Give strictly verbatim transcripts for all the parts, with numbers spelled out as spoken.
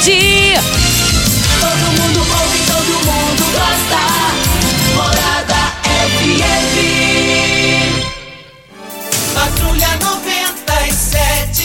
Verde. Todo mundo ouve, todo mundo gosta. Morada F M. Patrulha noventa e sete.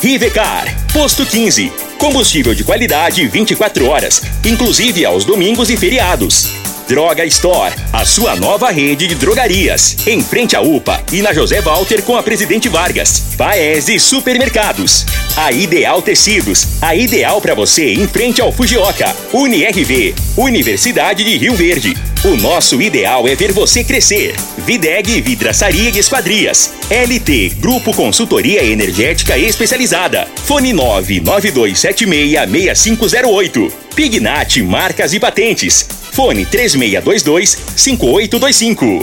Rivercar, Posto quinze. Combustível de qualidade vinte e quatro horas, inclusive aos domingos e feriados. Droga Store, a sua nova rede de drogarias. Em frente à UPA e na José Walter com a Presidente Vargas. Paes e Supermercados. A Ideal Tecidos, a ideal para você em frente ao Fujioka. U N R V, Universidade de Rio Verde. O nosso ideal é ver você crescer. Videg, Vidraçaria e Esquadrias. L T Grupo Consultoria Energética Especializada. Fone nove nove dois sete seis seis cinco zero oito. Pignat, marcas e patentes. Fone três seis dois dois cinco oito dois cinco.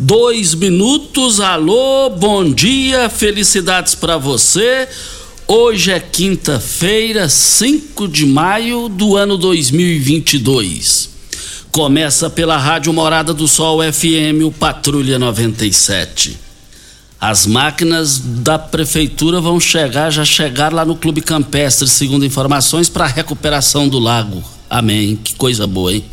Dois minutos, alô, bom dia, felicidades para você. Hoje é quinta-feira, cinco de maio do ano dois mil e vinte e dois. Começa pela Rádio Morada do Sol F M, o Patrulha noventa e sete. As máquinas da prefeitura vão chegar, já chegaram lá no Clube Campestre, segundo informações, para a recuperação do lago. Amém, que coisa boa, hein?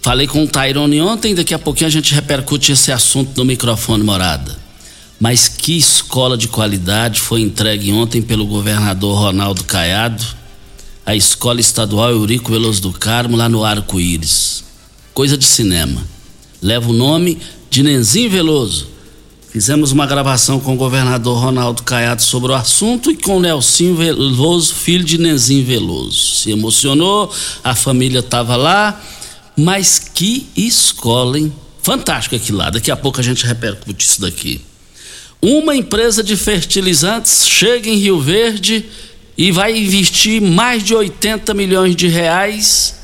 Falei com o Tairone ontem, daqui a pouquinho a gente repercute esse assunto no microfone Morada. Mas que escola de qualidade foi entregue ontem pelo governador Ronaldo Caiado, a Escola Estadual Eurico Veloso do Carmo, lá no Arco-Íris. Coisa de cinema. Leva o nome de Nenzinho Veloso. Fizemos uma gravação com o governador Ronaldo Caiado sobre o assunto e com o Nelsinho Veloso, filho de Nenzinho Veloso. Se emocionou, a família estava lá. Mas que escola, hein? Fantástico aqui lá. Daqui a pouco a gente repercute isso daqui. Uma empresa de fertilizantes chega em Rio Verde e vai investir mais de oitenta milhões de reais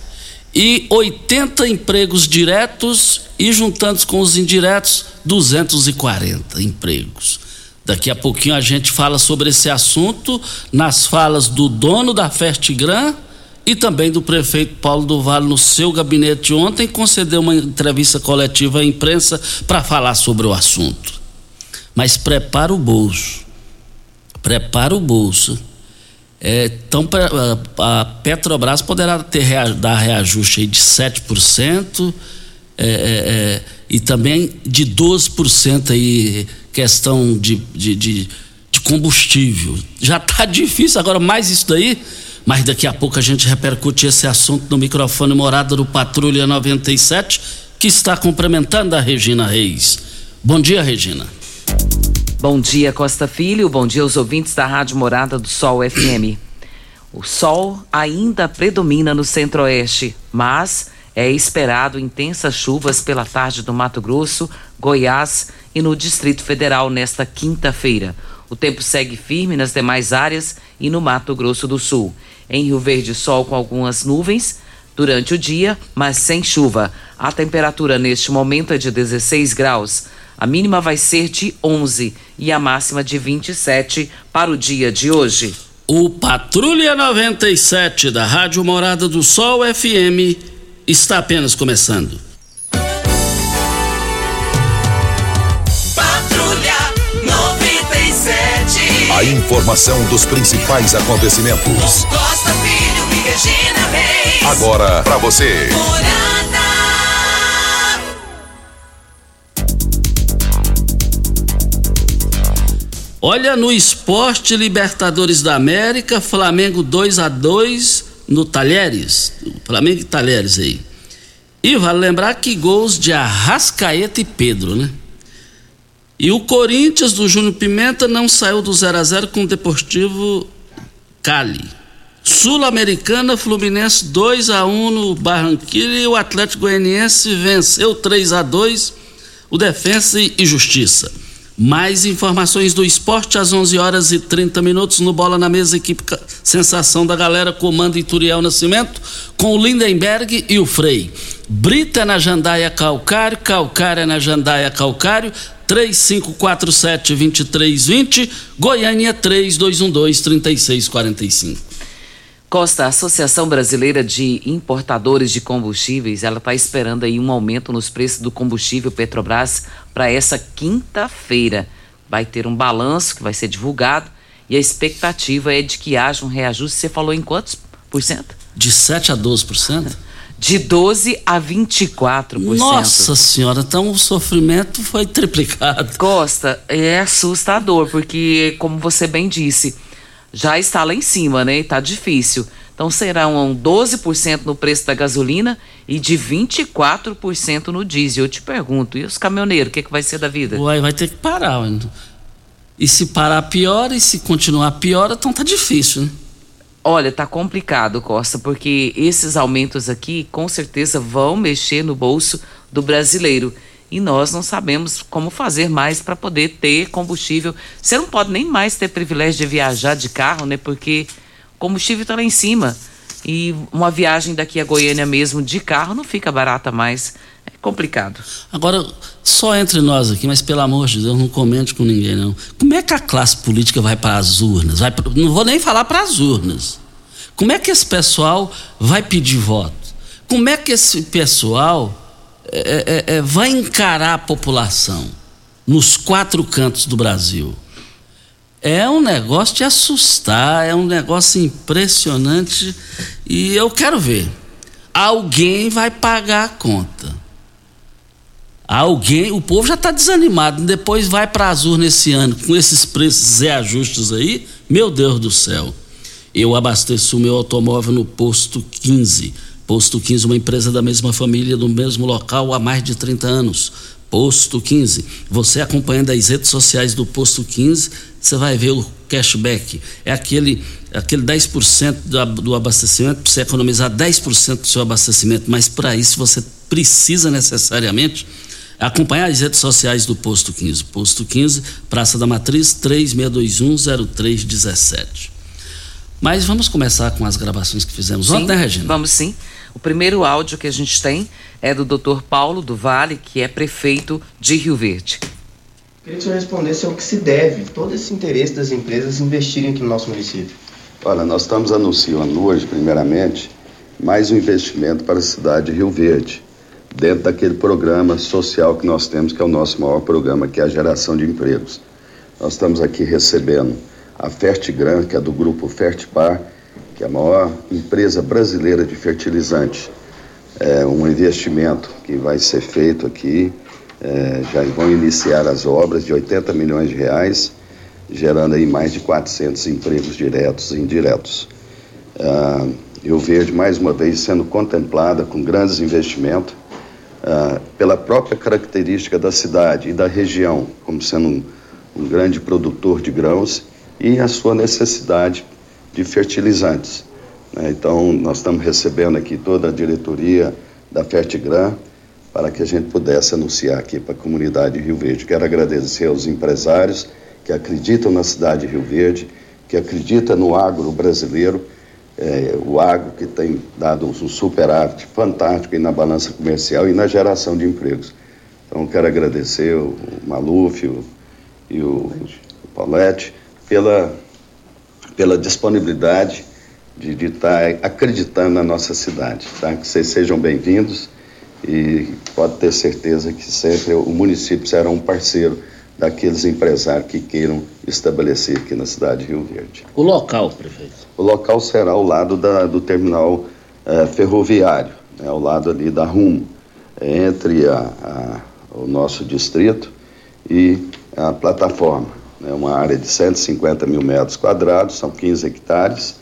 e oitenta empregos diretos e, juntando com os indiretos, duzentos e quarenta empregos. Daqui a pouquinho a gente fala sobre esse assunto nas falas do dono da Fertigran e também do prefeito Paulo do Vale, no seu gabinete ontem, concedeu uma entrevista coletiva à imprensa para falar sobre o assunto. Mas prepara o bolso. Prepara o bolso. É, então, a Petrobras poderá ter, dar reajuste aí de sete por cento é, é, e também de doze por cento aí, questão de, de, de, de combustível. Já está difícil, agora mais isso daí... Mas daqui a pouco a gente repercute esse assunto no microfone Morada do Patrulha noventa e sete, que está cumprimentando a Regina Reis. Bom dia, Regina. Bom dia, Costa Filho. Bom dia aos ouvintes da Rádio Morada do Sol F M. O sol ainda predomina no centro-oeste, mas é esperado intensas chuvas pela tarde do Mato Grosso, Goiás e no Distrito Federal nesta quinta-feira. O tempo segue firme nas demais áreas e no Mato Grosso do Sul. Em Rio Verde, sol com algumas nuvens durante o dia, mas sem chuva. A temperatura neste momento é de dezesseis graus. A mínima vai ser de onze e a máxima de vinte e sete para o dia de hoje. O Patrulha noventa e sete da Rádio Morada do Sol F M está apenas começando. A informação dos principais acontecimentos. Costa Filho e Regina Reis. Agora pra você. Olha, no esporte, Libertadores da América, Flamengo dois a dois no Talheres, Flamengo e Talheres aí. E vale lembrar que gols de Arrascaeta e Pedro, né? E o Corinthians do Júnior Pimenta não saiu do zero a zero com o Deportivo Cali. Sul-Americana, Fluminense dois a um no Barranquilla e o Atlético Goianiense venceu três a dois o Defensa e Justiça. Mais informações do esporte às onze horas e trinta minutos no Bola na Mesa, equipe Sensação da Galera, comando Ituriel Nascimento, com o Lindenberg e o Frei. Brita na Jandaia Calcário, Calcária na Jandaia Calcário, três cinco quatro sete, dois três dois zero, Goiânia três dois um dois, três seis quatro cinco. Costa, a Associação Brasileira de Importadores de Combustíveis, ela está esperando aí um aumento nos preços do combustível Petrobras para essa quinta-feira. Vai ter um balanço que vai ser divulgado e a expectativa é de que haja um reajuste. Você falou em quantos por cento? De sete a doze por cento? De doze a vinte e quatro por cento. Nossa senhora, então o sofrimento foi triplicado. Costa, é assustador, porque como você bem disse, já está lá em cima, né? Está difícil. Então serão doze por cento no preço da gasolina e de vinte e quatro por cento no diesel. Eu te pergunto, e os caminhoneiros, o que, que vai ser da vida? Uai, vai ter que parar. Ué. E se parar piora, e se continuar piora, então tá difícil, né? Olha, tá complicado, Costa, porque esses aumentos aqui com certeza vão mexer no bolso do brasileiro. E nós não sabemos como fazer mais para poder ter combustível. Você não pode nem mais ter privilégio de viajar de carro, né? Porque o combustível está lá em cima. E uma viagem daqui a Goiânia mesmo de carro não fica barata mais. É complicado. Agora, só entre nós aqui, mas pelo amor de Deus, não comente com ninguém, não. Como é que a classe política vai para as urnas? Vai pra... Não vou nem falar para as urnas. Como é que esse pessoal vai pedir voto? Como é que esse pessoal... É, é, é, vai encarar a população nos quatro cantos do Brasil? É um negócio de assustar, é um negócio impressionante, e eu quero ver. Alguém vai pagar a conta. Alguém, o povo já está desanimado, depois vai para as urnas nesse ano com esses preços e ajustes aí, meu Deus do céu. Eu abasteço o meu automóvel no Posto quinze. Posto quinze, uma empresa da mesma família, do mesmo local há mais de trinta anos. Posto quinze. Você acompanhando as redes sociais do Posto quinze, você vai ver o cashback. É aquele, aquele dez por cento do abastecimento, para você economizar dez por cento do seu abastecimento. Mas para isso você precisa necessariamente acompanhar as redes sociais do Posto quinze. Posto quinze, Praça da Matriz, três seis dois um, zero três um sete. Mas vamos começar com as gravações que fizemos ontem, né, Regina? Vamos sim. O primeiro áudio que a gente tem é do doutor Paulo do Vale, que é prefeito de Rio Verde. Eu queria que o senhor respondesse ao que se deve todo esse interesse das empresas investirem aqui no nosso município. Olha, nós estamos anunciando hoje, primeiramente, mais um investimento para a cidade de Rio Verde, dentro daquele programa social que nós temos, que é o nosso maior programa, que é a geração de empregos. Nós estamos aqui recebendo a Fertigran, que é do grupo Fertipar, que é a maior empresa brasileira de fertilizante. É um investimento que vai ser feito aqui, é, já vão iniciar as obras de oitenta milhões de reais, gerando aí mais de quatrocentos empregos diretos e indiretos. Ah, Rio Verde, mais uma vez, sendo contemplada com grandes investimentos, ah, pela própria característica da cidade e da região, como sendo um, um grande produtor de grãos, e a sua necessidade de fertilizantes. Então, nós estamos recebendo aqui toda a diretoria da Fertigran para que a gente pudesse anunciar aqui para a comunidade de Rio Verde. Quero agradecer aos empresários que acreditam na cidade de Rio Verde, que acreditam no agro brasileiro, é, o agro que tem dado um superávit fantástico aí na balança comercial e na geração de empregos. Então, quero agradecer o Maluf o, e o, o Paulette, Pela, pela disponibilidade de, de estar acreditando na nossa cidade, tá? Que vocês sejam bem-vindos e pode ter certeza que sempre o município será um parceiro daqueles empresários que queiram estabelecer aqui na cidade de Rio Verde. O local, prefeito? O local será ao lado da, do terminal eh, ferroviário, né? Ao lado ali da Rumo, entre a, a, o nosso distrito e a plataforma. né, uma área de cento e cinquenta mil metros quadrados, são quinze hectares,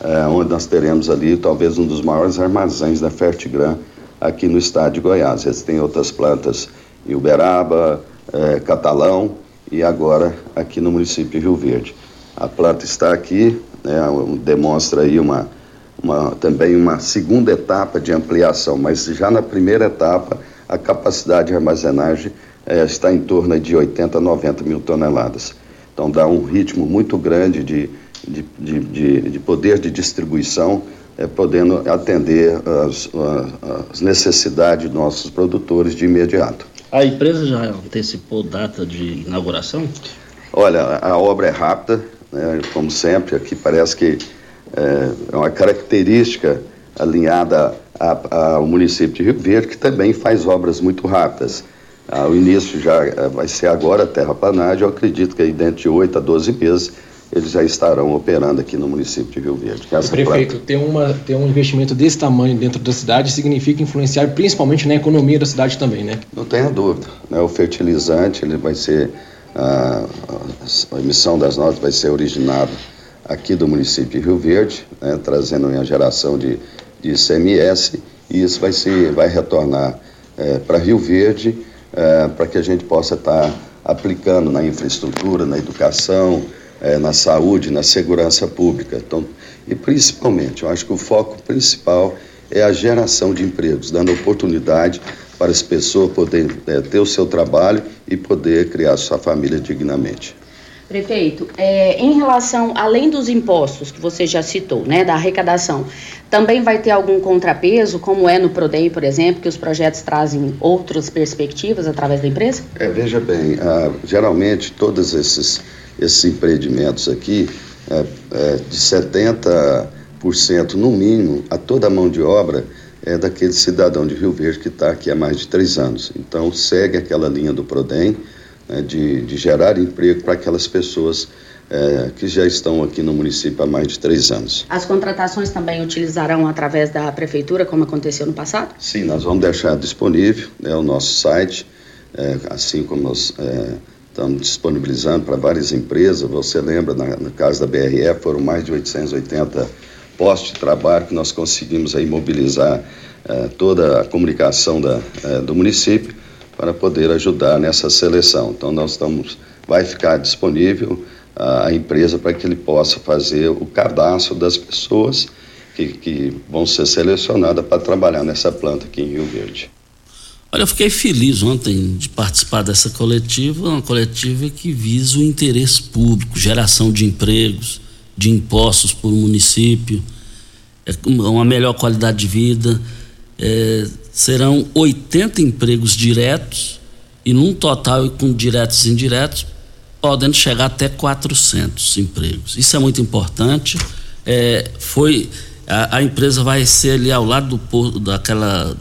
é, onde nós teremos ali talvez um dos maiores armazéns da Fertigran aqui no estado de Goiás. Eles têm outras plantas em Uberaba, é, Catalão e agora aqui no município de Rio Verde. A planta está aqui, né, demonstra aí uma, uma, também uma segunda etapa de ampliação, mas já na primeira etapa a capacidade de armazenagem é, está em torno de oitenta, noventa mil toneladas. Então dá um ritmo muito grande de, de, de, de, de poder de distribuição, é, podendo atender as, as necessidades dos nossos produtores de imediato. A empresa já antecipou data de inauguração? Olha, a obra é rápida, né, como sempre, aqui parece que é, é uma característica alinhada a, a, ao município de Rio Verde, que também faz obras muito rápidas. Ah, o início já vai ser agora, a terraplanagem, eu acredito que aí dentro de oito a doze meses eles já estarão operando aqui no município de Rio Verde. O prefeito, ter, uma, ter um investimento desse tamanho dentro da cidade significa influenciar principalmente na economia da cidade também, né? Não tenha dúvida, né? O fertilizante, ele vai ser, a, a emissão das notas vai ser originada aqui do município de Rio Verde, né? Trazendo uma geração de, de I C M S, e isso vai, ser, vai retornar é, para Rio Verde, é, para que a gente possa estar tá aplicando na infraestrutura, na educação, É, na saúde, na segurança pública. Então, e principalmente, eu acho que o foco principal é a geração de empregos, dando oportunidade para as pessoas poderem é, ter o seu trabalho e poder criar sua família dignamente. Prefeito, é, em relação, além dos impostos que você já citou, né, da arrecadação, também vai ter algum contrapeso, como é no Prodei, por exemplo, que os projetos trazem outras perspectivas através da empresa? É, veja bem, ah, geralmente todos esses... esses empreendimentos aqui, é, é, de setenta por cento no mínimo, a toda a mão de obra é daquele cidadão de Rio Verde que está aqui há mais de três anos. Então, segue aquela linha do Prodem, né, de, de gerar emprego para aquelas pessoas é, que já estão aqui no município há mais de três anos. As contratações também utilizarão através da prefeitura, como aconteceu no passado? Sim, nós vamos deixar disponível, né, o nosso site, é, assim como nós... É, estamos disponibilizando para várias empresas. Você lembra, na, no caso da B R E, foram mais de oitocentos e oitenta postos de trabalho que nós conseguimos aí mobilizar eh, toda a comunicação da, eh, do município para poder ajudar nessa seleção. Então, nós estamos, vai ficar disponível ah, a empresa para que ele possa fazer o cadastro das pessoas que, que vão ser selecionadas para trabalhar nessa planta aqui em Rio Verde. Olha, eu fiquei feliz ontem de participar dessa coletiva, uma coletiva que visa o interesse público, geração de empregos, de impostos por município, uma melhor qualidade de vida. É, serão oitenta empregos diretos e num total, com diretos e indiretos, podendo chegar até quatrocentos empregos. Isso é muito importante. É, foi, a, a empresa vai ser ali ao lado do porto, daquela...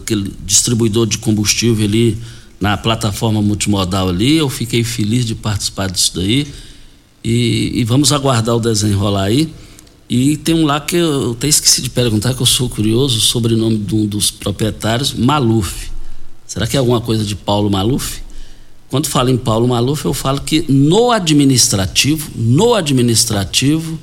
aquele distribuidor de combustível ali, na plataforma multimodal ali. Eu fiquei feliz de participar disso daí e, e vamos aguardar o desenrolar aí. E tem um lá que eu até esqueci de perguntar, que eu sou curioso, o sobrenome de um dos proprietários, Maluf. Será que é alguma coisa de Paulo Maluf? Quando falo em Paulo Maluf, eu falo que no administrativo, no administrativo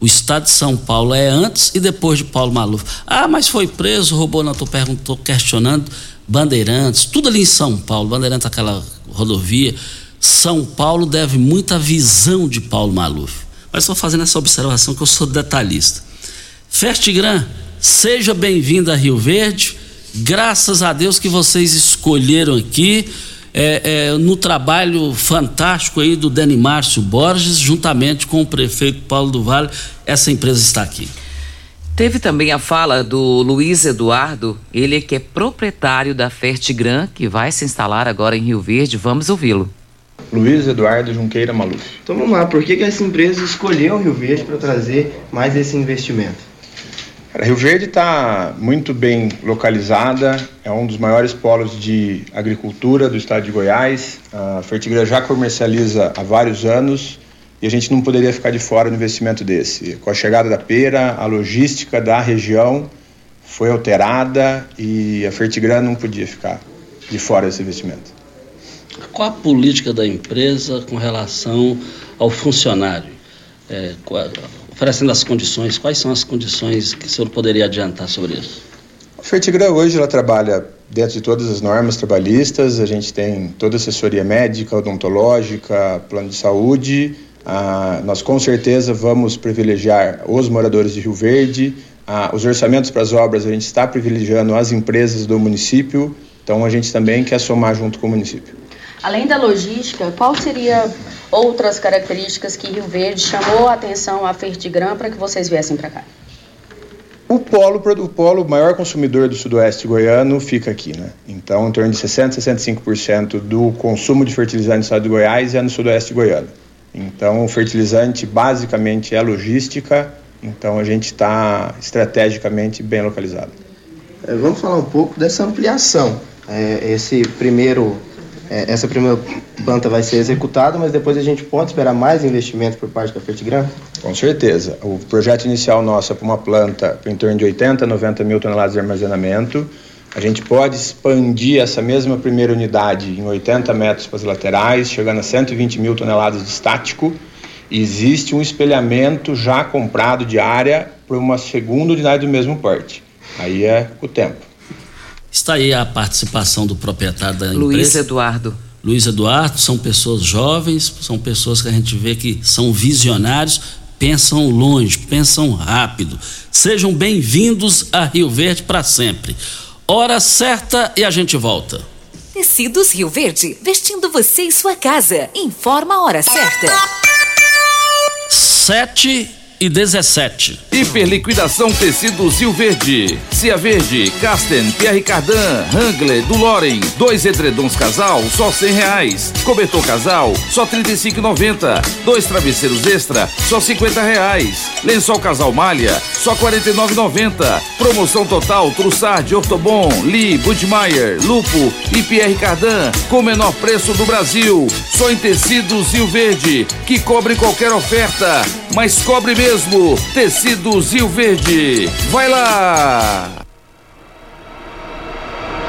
o estado de São Paulo é antes e depois de Paulo Maluf. Ah, mas foi preso, roubou, não, estou perguntando, questionando. Bandeirantes, tudo ali em São Paulo, Bandeirantes, aquela rodovia. São Paulo deve muita visão de Paulo Maluf. Mas estou fazendo essa observação que eu sou detalhista. Fertigran, seja bem-vindo a Rio Verde. Graças a Deus que vocês escolheram aqui. É, é, no trabalho fantástico aí do Dani Márcio Borges, juntamente com o prefeito Paulo do Vale, essa empresa está aqui. Teve também a fala do Luiz Eduardo, ele que é proprietário da Fertigran, que vai se instalar agora em Rio Verde. Vamos ouvi-lo. Luiz Eduardo Junqueira Maluf. Então vamos lá, por que, que essa empresa escolheu Rio Verde para trazer mais esse investimento? A Rio Verde está muito bem localizada, é um dos maiores polos de agricultura do estado de Goiás. A Fertigran já comercializa há vários anos e a gente não poderia ficar de fora do investimento desse. Com a chegada da pera, a logística da região foi alterada e a Fertigran não podia ficar de fora desse investimento. Qual a política da empresa com relação ao funcionário? É, qual, oferecendo as condições, quais são as condições que o senhor poderia adiantar sobre isso? A Fertigran hoje ela trabalha dentro de todas as normas trabalhistas, a gente tem toda a assessoria médica, odontológica, plano de saúde. Ah, nós com certeza vamos privilegiar os moradores de Rio Verde. Ah, os orçamentos para as obras a gente está privilegiando as empresas do município, então a gente também quer somar junto com o município. Além da logística, qual seria outras características que Rio Verde chamou a atenção à Fertigran para que vocês viessem para cá? O polo, o polo maior consumidor do sudoeste goiano fica aqui, né? Então, em torno de sessenta a sessenta e cinco por cento do consumo de fertilizante no estado de Goiás é no sudoeste goiano. Então, o fertilizante basicamente é logística, então a gente está estrategicamente bem localizado. É, vamos falar um pouco dessa ampliação. É, esse primeiro... Essa primeira planta vai ser executada, mas depois a gente pode esperar mais investimento por parte da Fertigran? Com certeza. O projeto inicial nosso é para uma planta em torno de oitenta, noventa mil toneladas de armazenamento. A gente pode expandir essa mesma primeira unidade em oitenta metros para as laterais, chegando a cento e vinte mil toneladas de estático. Existe um espelhamento já comprado de área para uma segunda unidade do mesmo porte. Aí é o tempo. Está aí a participação do proprietário da empresa. Luiz Eduardo. Luiz Eduardo, são pessoas jovens, são pessoas que a gente vê que são visionários, pensam longe, pensam rápido. Sejam bem-vindos a Rio Verde para sempre. Hora certa e a gente volta. Tecidos Rio Verde, vestindo você e sua casa. Informa a hora certa. Sete... e dezessete. Hiperliquidação Tecidos Rio Verde, Cia Verde, Casten, Pierre Cardan, Hangler, Duloren, dois edredons casal, só cem reais, cobertor casal, só trinta e cinco e noventa, dois travesseiros extra, só cinquenta reais, lençol casal malha, só quarenta e nove e noventa, promoção total, Trussard, Ortobon, Lee, Budmeier, Lupo e Pierre Cardan, com o menor preço do Brasil, só em Tecidos Rio Verde, que cobre qualquer oferta, mas cobre mesmo. Tecidos Rio Verde. Vai lá!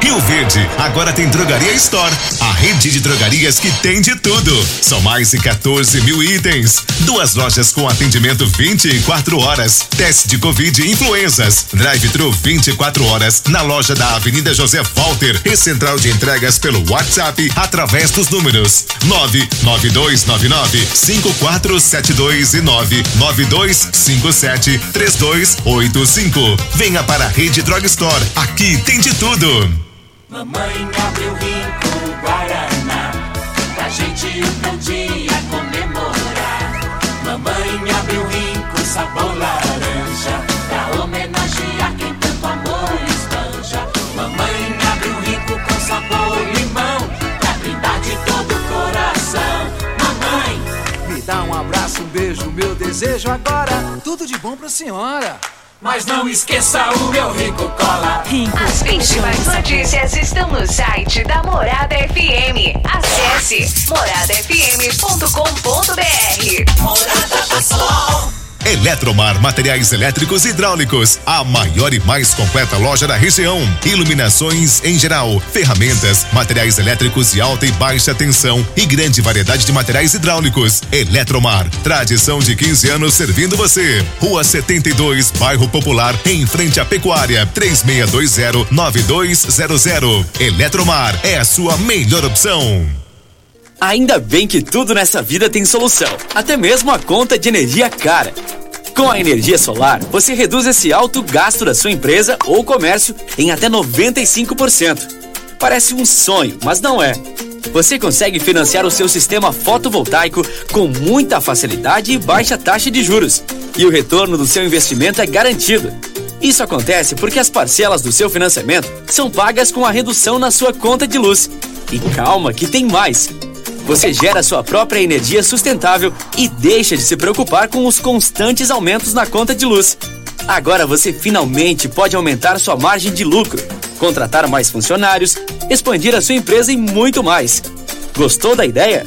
Rio Verde agora tem Drogaria Store, a rede de drogarias que tem de tudo. São mais de catorze mil itens. Duas lojas com atendimento vinte e quatro horas. Teste de Covid e influenças. Drive-thru vinte e quatro horas na loja da Avenida José Walter e central de entregas pelo WhatsApp através dos números nove nove dois nove nove cinco quatro sete dois e nove nove dois cinco sete três dois oito cinco. Venha para a rede Droga Store. Aqui tem de tudo. Mamãe abre o rico Guaraná, pra gente um bom dia comemorar. Mamãe abre o rico sabor laranja, pra homenagear quem tanto amor espanja. Mamãe abre o rico com sabor limão, pra brindar de todo o coração. Mamãe, me dá um abraço, um beijo, meu desejo agora, tudo de bom pra senhora. Mas não esqueça o meu Rico Cola. As vinte mais notícias estão no site da Morada F M. Acesse morada f m ponto com ponto b r. Morada do Sol. Eletromar Materiais Elétricos e Hidráulicos, a maior e mais completa loja da região. Iluminações em geral, ferramentas, materiais elétricos de alta e baixa tensão e grande variedade de materiais hidráulicos. Eletromar, tradição de quinze anos servindo você. Rua setenta e dois, Bairro Popular, em frente à Pecuária, três seis dois zero nove dois zero zero. Eletromar é a sua melhor opção. Ainda bem que tudo nessa vida tem solução, até mesmo a conta de energia cara. Com a energia solar, você reduz esse alto gasto da sua empresa ou comércio em até noventa e cinco por cento. Parece um sonho, mas não é. Você consegue financiar o seu sistema fotovoltaico com muita facilidade e baixa taxa de juros. E o retorno do seu investimento é garantido. Isso acontece porque as parcelas do seu financiamento são pagas com a redução na sua conta de luz. E calma que tem mais! Você gera sua própria energia sustentável e deixa de se preocupar com os constantes aumentos na conta de luz. Agora você finalmente pode aumentar sua margem de lucro, contratar mais funcionários, expandir a sua empresa e muito mais. Gostou da ideia?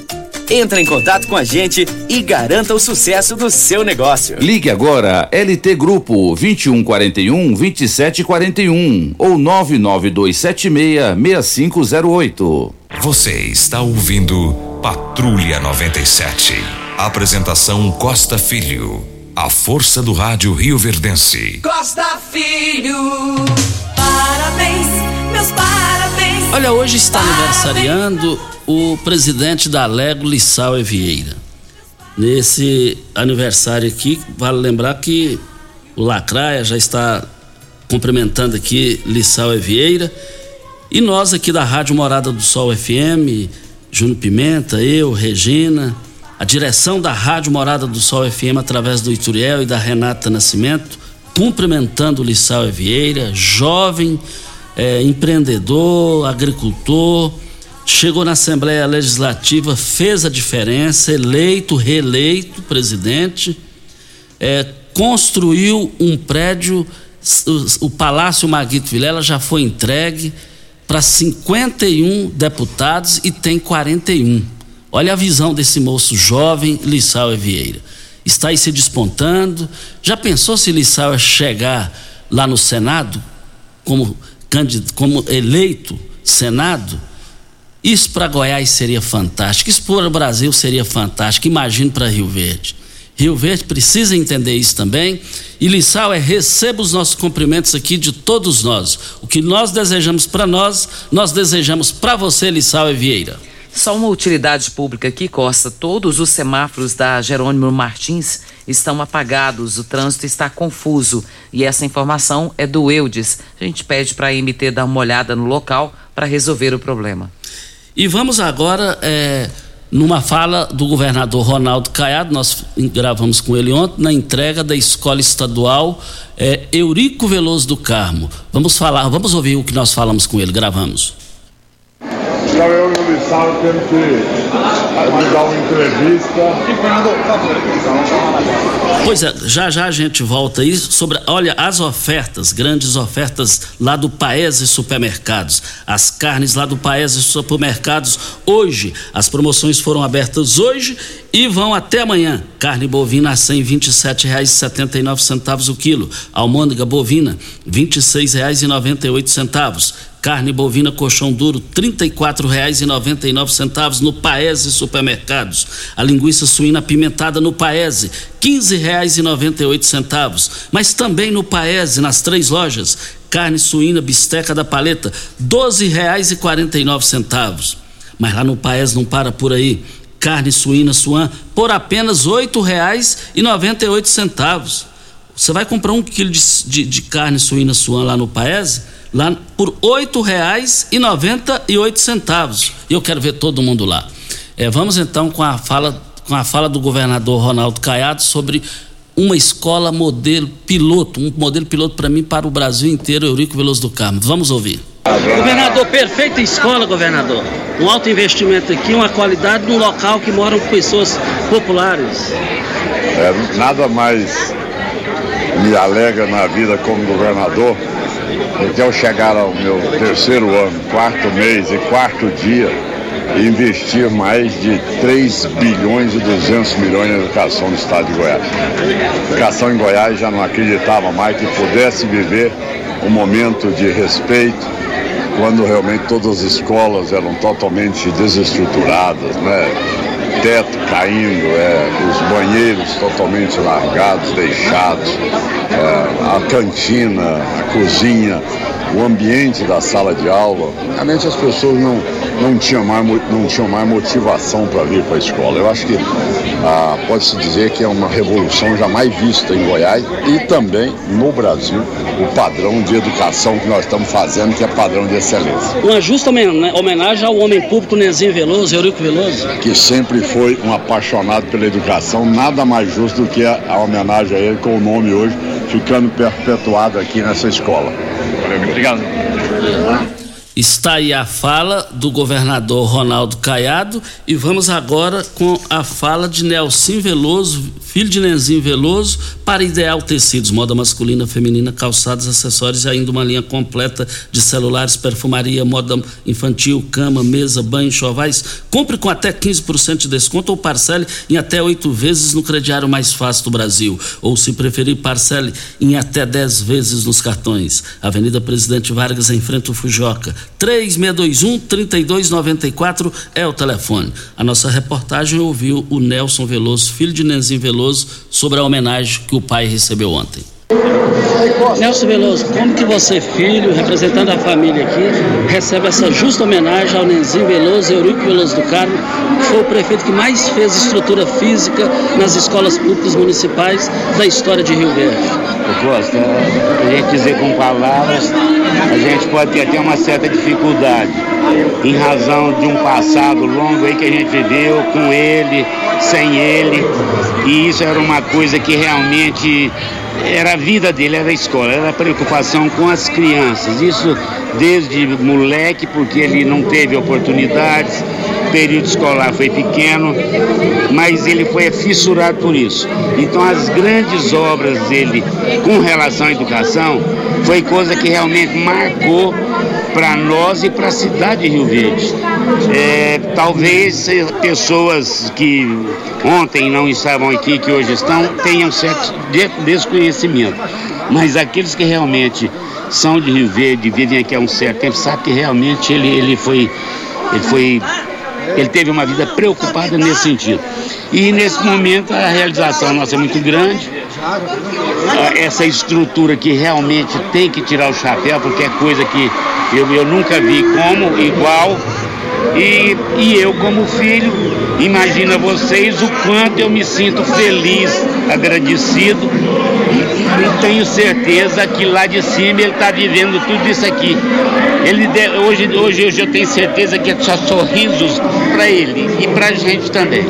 Entra em contato com a gente e garanta o sucesso do seu negócio. Ligue agora, L T Grupo vinte e um quarenta e um, vinte e sete quarenta e um ou nove nove dois sete seis, seis cinco zero oito. Você está ouvindo Patrulha noventa e sete. Apresentação Costa Filho. A força do rádio rioverdense. Costa Filho. Parabéns, meus parabéns. Olha, hoje está aniversariando o presidente da Lego, Lissau e Vieira. Nesse aniversário aqui, vale lembrar que o Lacraia já está cumprimentando aqui Lissau e Vieira. E nós aqui da Rádio Morada do Sol F M, Júnior Pimenta, eu, Regina, a direção da Rádio Morada do Sol F M através do Ituriel e da Renata Nascimento, cumprimentando o Lissau e Vieira, jovem, é, empreendedor, agricultor, chegou na Assembleia Legislativa, fez a diferença, eleito, reeleito presidente, é, construiu um prédio, o, o Palácio Maguito Vilela já foi entregue para cinquenta e um deputados e tem quarenta e um. Olha a visão desse moço jovem, Lissau Vieira. Está aí se despontando. Já pensou se Lissau chegar lá no Senado, como, como eleito Senado? Isso para Goiás seria fantástico, isso para o Brasil seria fantástico, imagino para Rio Verde. Rio Verde precisa entender isso também. E Lissau, é, receba os nossos cumprimentos aqui de todos nós. O que nós desejamos para nós, nós desejamos para você, Lissau e Vieira. Só uma utilidade pública aqui, Costa. Todos os semáforos da Jerônimo Martins estão apagados, o trânsito está confuso. E essa informação é do Eudes. A gente pede para a M T dar uma olhada no local para resolver o problema. E vamos agora... É... numa fala do governador Ronaldo Caiado, nós gravamos com ele ontem, na entrega da escola estadual é, Eurico Veloso do Carmo. Vamos falar, vamos ouvir o que nós falamos com ele, gravamos. Então eu e o Lissau temos que me dar uma entrevista. Pois é, já já a gente volta aí sobre, olha, as ofertas, grandes ofertas lá do Paes e Supermercados. As carnes lá do Paes e Supermercados hoje, as promoções foram abertas hoje e vão até amanhã. Carne bovina a cento e vinte e sete reais e setenta e nove centavos o quilo. Almôndega bovina, vinte e seis reais e noventa e oito centavos. Carne bovina colchão duro, trinta e quatro reais e noventa e nove centavos no Paes e Supermercados. A linguiça suína apimentada no Paes, quinze reais e noventa e oito centavos. Mas também no Paes, nas três lojas, carne suína bisteca da paleta, doze reais e quarenta e nove centavos. Mas lá no Paes não para por aí. Carne suína suan por apenas oito reais e noventa e oito centavos. Você vai comprar um quilo de, de, de carne suína suan lá no Paes, lá por oito reais e noventa e oito centavos. E eu quero ver todo mundo lá. É, vamos então com a, fala, com a fala do governador Ronaldo Caiado sobre uma escola modelo piloto, um modelo piloto para mim, para o Brasil inteiro, Eurico Veloso do Carmo. Vamos ouvir. Governador, perfeita escola, governador. Um alto investimento aqui, uma qualidade num local que moram pessoas populares. É, nada mais me alegra na vida como governador. Porque eu chegar ao meu terceiro ano, quarto mês e quarto dia, e investir mais de três bilhões e duzentos milhões na educação do estado de Goiás. A educação em Goiás já não acreditava mais que pudesse viver um momento de respeito, quando realmente todas as escolas eram totalmente desestruturadas, né? Teto caindo, é, os banheiros totalmente largados, deixados, é, a cantina, a cozinha, o ambiente da sala de aula. Realmente as pessoas não, não, tinham, mais, não tinham mais motivação para vir para a escola. Eu acho que ah, pode-se dizer que é uma revolução jamais vista em Goiás e também no Brasil, o padrão de educação que nós estamos fazendo, que é padrão de excelência. Uma justa homenagem ao homem público Nenzinho Veloso, Eurico Veloso. Que sempre foi um apaixonado pela educação, nada mais justo do que a, a homenagem a ele com o nome hoje, ficando perpetuado aqui nessa escola. Obrigado. Está aí a fala do governador Ronaldo Caiado e vamos agora com a fala de Nelsinho Veloso, filho de Nenzinho Veloso, para Ideal Tecidos, moda masculina, feminina, calçados, acessórios e ainda uma linha completa de celulares, perfumaria, moda infantil, cama, mesa, banho, enxovais. Compre com até quinze por cento de desconto ou parcele em até oito vezes no crediário mais fácil do Brasil. Ou, se preferir, parcele em até dez vezes nos cartões. Avenida Presidente Vargas, em frente ao Fujioka. três seis dois um, três dois nove quatro é o telefone. A nossa reportagem ouviu o Nelsinho Veloso, filho de Nenzinho Veloso, sobre a homenagem que o pai recebeu ontem. Nelsinho Veloso, como que você, filho, representando a família aqui, recebe essa justa homenagem ao Nenzinho Veloso, Eurico Veloso do Carmo, que foi o prefeito que mais fez estrutura física nas escolas públicas municipais da história de Rio Verde? Eu gosto, a gente dizer com palavras, a gente pode ter até uma certa dificuldade, em razão de um passado longo aí que a gente viveu, com ele, sem ele, e isso era uma coisa que realmente... Era a vida dele, era a escola, era a preocupação com as crianças. Isso desde moleque, porque ele não teve oportunidades, o período escolar foi pequeno, mas ele foi fissurado por isso. Então as grandes obras dele com relação à educação foi coisa que realmente marcou para nós e para a cidade de Rio Verde. É, talvez pessoas que ontem não estavam aqui, que hoje estão, tenham certo desconhecimento. Mas aqueles que realmente são de Rio Verde, vivem aqui há um certo tempo, sabem que realmente ele, ele foi... Ele foi Ele teve uma vida preocupada nesse sentido. E nesse momento a realização nossa é muito grande. Essa estrutura que realmente tem que tirar o chapéu, porque é coisa que eu, eu nunca vi como, igual. E, e eu como filho, imagina vocês o quanto eu me sinto feliz, agradecido. E tenho certeza que lá de cima ele está vivendo tudo isso aqui. Ele de, hoje, hoje, hoje eu tenho certeza que é só sorrisos para ele e para a gente também.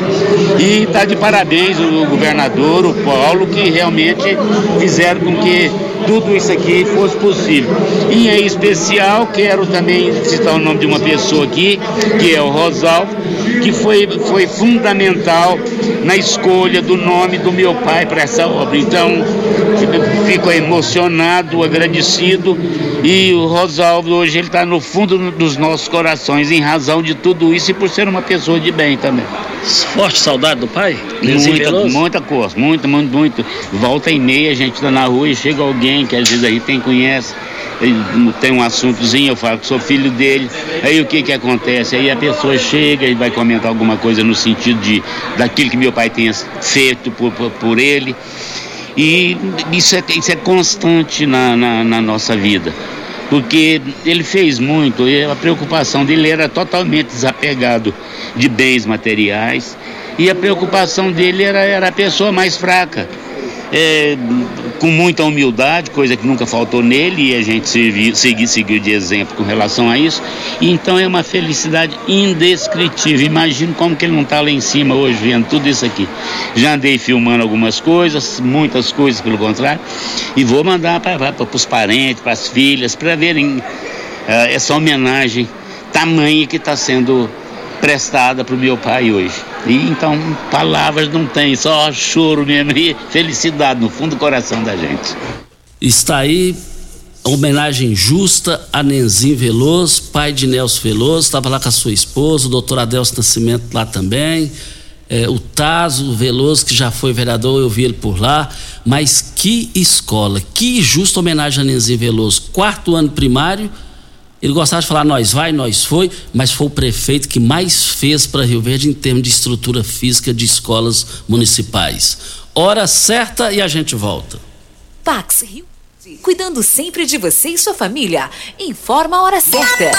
E está de parabéns o governador, o Paulo, que realmente fizeram com que tudo isso aqui fosse possível. E em especial quero também citar o nome de uma pessoa aqui, que é o Rosalvo, que foi, foi fundamental na escolha do nome do meu pai para essa obra. Então fico emocionado, agradecido, e o Rosalvo hoje ele está no fundo dos nossos corações em razão de tudo isso e por ser uma pessoa de bem também. Forte saudade do pai? Muita, muita coisa, muito, muito, muito. Volta e meia a gente está na rua e chega alguém que às vezes aí tem conhece, tem um assuntozinho, eu falo que sou filho dele, aí o que que acontece? Aí a pessoa chega e vai comentar alguma coisa no sentido de, daquilo que meu pai tenha feito por, por, por ele. E isso é, isso é constante na, na, na nossa vida, porque ele fez muito, e a preocupação dele era totalmente desapegado de bens materiais, e a preocupação dele era, era a pessoa mais fraca, é, com muita humildade, coisa que nunca faltou nele, e a gente seguiu segui, segui de exemplo com relação a isso. Então é uma felicidade indescritível. Imagino como que ele não está lá em cima hoje vendo tudo isso aqui. Já andei filmando algumas coisas, muitas coisas pelo contrário, e vou mandar para os parentes, para as filhas, para verem uh, essa homenagem tamanha que está sendo prestada para o meu pai hoje. E então palavras não tem, só choro mesmo e felicidade no fundo do coração da gente. Está aí a homenagem justa a Nenzinho Veloso, pai de Nelsinho Veloso. Estava lá com a sua esposa, o doutor Adelso Nascimento lá também, é, o Taso Veloso, que já foi vereador, eu vi ele por lá. Mas que escola, que justa homenagem a Nenzinho Veloso, quarto ano primário. Ele gostava de falar nós vai, nós foi, mas foi o prefeito que mais fez para Rio Verde em termos de estrutura física de escolas municipais. Hora certa e a gente volta. Pax Rio, cuidando sempre de você e sua família. Informa a hora certa.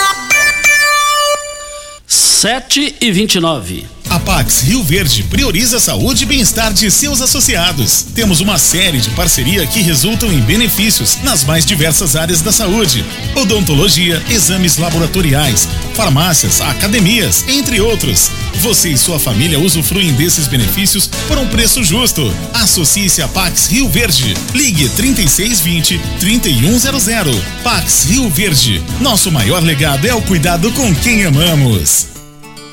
sete e vinte e nove. A Pax Rio Verde prioriza a saúde e bem-estar de seus associados. Temos uma série de parcerias que resultam em benefícios nas mais diversas áreas da saúde: odontologia, exames laboratoriais, farmácias, academias, entre outros. Você e sua família usufruem desses benefícios por um preço justo. Associe-se a Pax Rio Verde. Ligue trinta e seis vinte, trinta e um zero zero. Pax Rio Verde. Nosso maior legado é o cuidado com quem amamos.